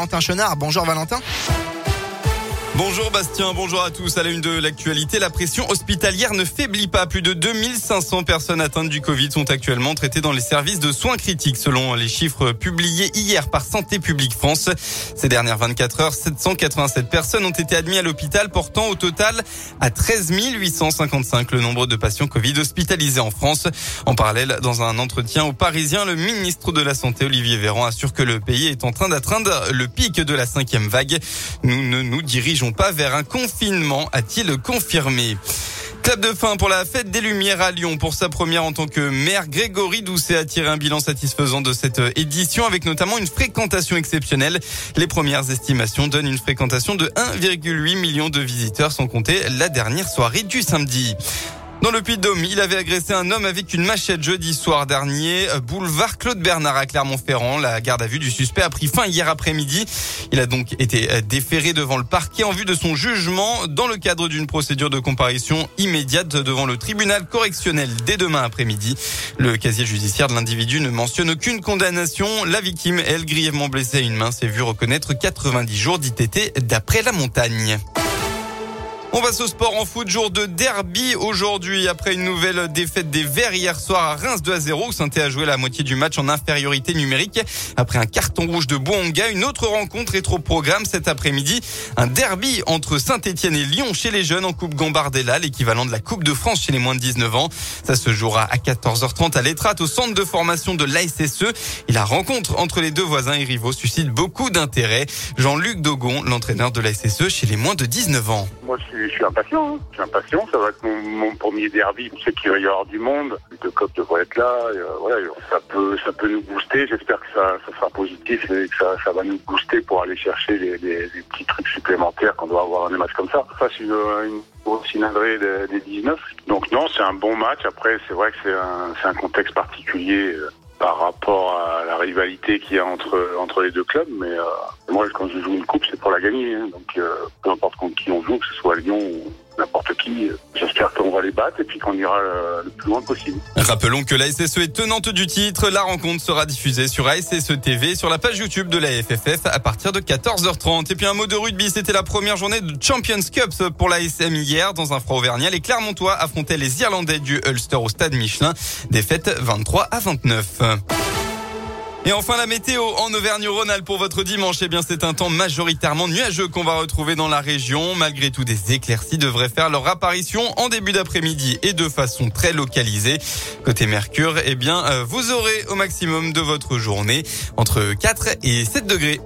Valentin Chenard, bonjour Valentin. Bonjour Bastien, bonjour à tous. À la une de l'actualité, la pression hospitalière ne faiblit pas. Plus de 2500 personnes atteintes du Covid sont actuellement traitées dans les services de soins critiques, selon les chiffres publiés hier par Santé publique France. Ces dernières 24 heures, 787 personnes ont été admises à l'hôpital, portant au total à 13 855 le nombre de patients Covid hospitalisés en France. En parallèle, dans un entretien aux Parisiens, le ministre de la Santé, Olivier Véran, assure que le pays est en train d'atteindre le pic de la 5e vague. Nous ne nous dirigeons pas vers un confinement, a-t-il confirmé. Clap de fin pour la fête des Lumières à Lyon. Pour sa première en tant que maire, Grégory Doucet a tiré un bilan satisfaisant de cette édition, avec notamment une fréquentation exceptionnelle. Les premières estimations donnent une fréquentation de 1,8 million de visiteurs, sans compter la dernière soirée du samedi. Dans le Puy-de-Dôme, il avait agressé un homme avec une machette jeudi soir dernier, boulevard Claude Bernard à Clermont-Ferrand. La garde à vue du suspect a pris fin hier après-midi. Il a donc été déféré devant le parquet en vue de son jugement dans le cadre d'une procédure de comparution immédiate devant le tribunal correctionnel dès demain après-midi. Le casier judiciaire de l'individu ne mentionne aucune condamnation. La victime, elle, grièvement blessée à une main, s'est vue reconnaître 90 jours d'ITT d'après la montagne. On passe au sport en foot, jour de derby aujourd'hui. Après une nouvelle défaite des Verts hier soir à Reims 2-0, Saint-Étienne a joué la moitié du match en infériorité numérique. Après un carton rouge de Bouanga, une autre rencontre est au programme cet après-midi. Un derby entre Saint-Étienne et Lyon chez les jeunes en Coupe Gambardella, l'équivalent de la Coupe de France chez les moins de 19 ans. Ça se jouera à 14h30 à l'Étrate, au centre de formation de l'ASSE. Et la rencontre entre les deux voisins et rivaux suscite beaucoup d'intérêt. Jean-Luc Dogon, l'entraîneur de l'ASSE chez les moins de 19 ans. Je suis impatient, ça va être mon premier derby. Je sais qu'il va y avoir du monde, les deux clubs devraient être là, ça peut nous booster, j'espère que ça sera positif et que ça va nous booster pour aller chercher les petits trucs supplémentaires qu'on doit avoir dans des matchs comme ça. Ça c'est une grosse cylindrée des 19, donc non, c'est un bon match. Après c'est vrai que c'est un contexte particulier par rapport à la rivalité qu'il y a entre les deux clubs, mais moi quand je joue une coupe c'est pour la gagner, hein. Donc peu importe contre qui on joue, que ce soit Lyon ou n'importe qui, j'espère qu'on va les battre et puis qu'on ira le plus loin possible. Rappelons que la SSE est tenante du titre. La rencontre sera diffusée sur ASSE TV, sur la page YouTube de la FFF à partir de 14h30. Et puis un mot de rugby, c'était la première journée de Champions Cup pour la SM hier. Dans un froid auvergnat, les Clermontois affrontaient les Irlandais du Ulster au stade Michelin. Défaite 23-29. Et enfin, la météo en Auvergne-Rhône-Alpes pour votre dimanche. Eh bien, c'est un temps majoritairement nuageux qu'on va retrouver dans la région. Malgré tout, des éclaircies devraient faire leur apparition en début d'après-midi et de façon très localisée. Côté Mercure, eh bien, vous aurez au maximum de votre journée entre 4 et 7 degrés.